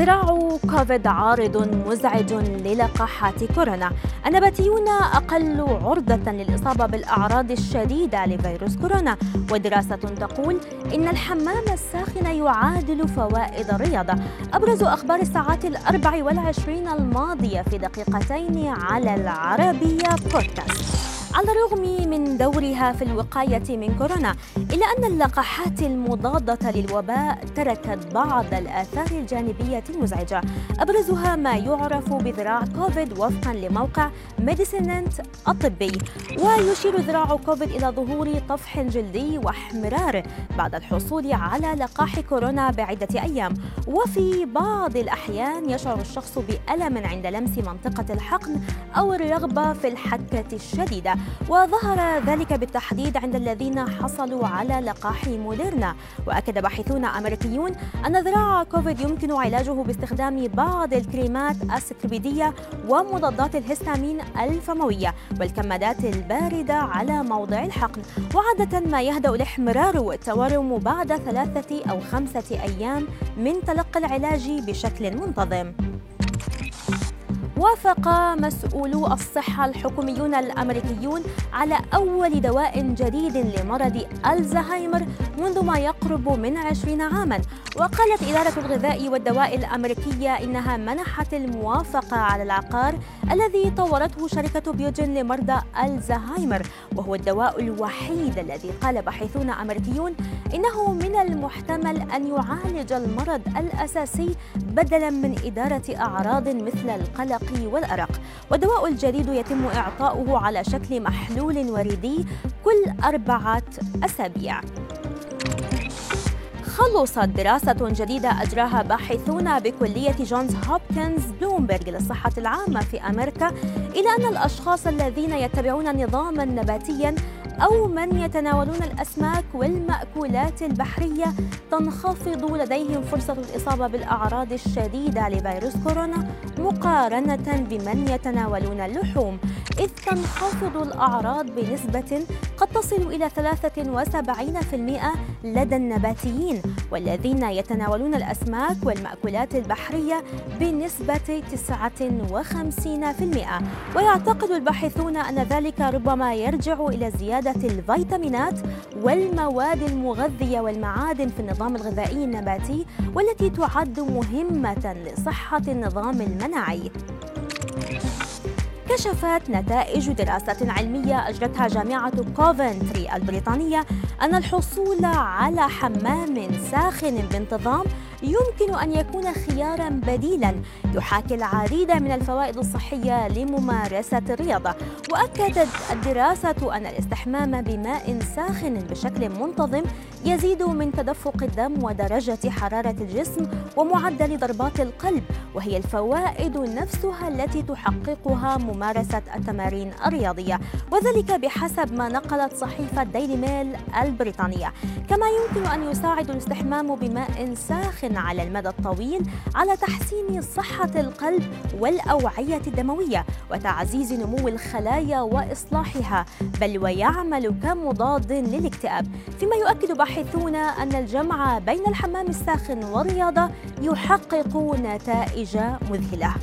ذراع كوفيد عارض مزعج للقاحات كورونا. النباتيون أقل عرضة للإصابة بالأعراض الشديدة لفيروس كورونا، ودراسة تقول إن الحمام الساخن يعادل فوائد الرياضة. أبرز أخبار الساعات 24 الماضية في دقيقتين على العربية بودكاست. على الرغم من دورها في الوقاية من كورونا، إلا أن اللقاحات المضادة للوباء تركت بعض الآثار الجانبية المزعجة، أبرزها ما يعرف بذراع كوفيد وفقاً لموقع ميديسيننت الطبي. ويشير ذراع كوفيد إلى ظهور طفح جلدي واحمرار بعد الحصول على لقاح كورونا بعدة أيام، وفي بعض الأحيان يشعر الشخص بألم عند لمس منطقة الحقن أو الرغبة في الحكة الشديدة، وظهر ذلك بالتحديد عند الذين حصلوا على لقاح موديرنا. وأكد باحثون أمريكيون أن ذراع كوفيد يمكن علاجه باستخدام بعض الكريمات السترويدية ومضادات الهستامين الفموية والكمادات الباردة على موضع الحقن، وعادة ما يهدأ الاحمرار والتورم بعد 3 أو 5 أيام من تلقي العلاج بشكل منتظم. وافق مسؤولو الصحة الحكوميون الأمريكيون على أول دواء جديد لمرض الزهايمر منذ ما يقرب من 20 عاماً. وقالت إدارة الغذاء والدواء الأمريكية إنها منحت الموافقة على العقار الذي طورته شركة بيوجين لمرضى الزهايمر، وهو الدواء الوحيد الذي قال باحثون أمريكيون إنه من المحتمل أن يعالج المرض الأساسي بدلاً من إدارة أعراض مثل القلق والأرق. والدواء الجديد يتم إعطاؤه على شكل محلول وريدي كل 4 أسابيع. خلصت دراسة جديدة أجراها باحثون بكلية جونز هوبكنز بلومبرج للصحة العامة في أمريكا إلى أن الأشخاص الذين يتبعون نظاماً نباتياً أو من يتناولون الأسماك والمأكولات البحرية تنخفض لديهم فرصة الإصابة بالأعراض الشديدة لفيروس كورونا مقارنة بمن يتناولون اللحوم، إذ تنخفض الأعراض بنسبة قد تصل إلى 73% لدى النباتيين، والذين يتناولون الأسماك والمأكولات البحرية بنسبة 59%. ويعتقد الباحثون أن ذلك ربما يرجع إلى زيادة الفيتامينات والمواد المغذية والمعادن في النظام الغذائي النباتي، والتي تعد مهمة لصحة النظام المناعي. كشفت نتائج دراسة علمية أجرتها جامعة كوفنتري البريطانية أن الحصول على حمام ساخن بانتظام يمكن أن يكون خياراً بديلاً يحاكي العديد من الفوائد الصحية لممارسة الرياضة. وأكدت الدراسة أن الاستحمام بماء ساخن بشكل منتظم يزيد من تدفق الدم ودرجة حرارة الجسم ومعدل ضربات القلب، وهي الفوائد نفسها التي تحققها ممارسة التمارين الرياضية، وذلك بحسب ما نقلت صحيفة ديلي ميل البريطانية. كما يمكن أن يساعد الاستحمام بماء ساخن على المدى الطويل على تحسين صحة القلب والأوعية الدموية وتعزيز نمو الخلايا وإصلاحها، بل ويعمل كمضاد للاكتئاب، فيما يؤكد باحثون أن الجمع بين الحمام الساخن والرياضة يحقق نتائج مذهلة.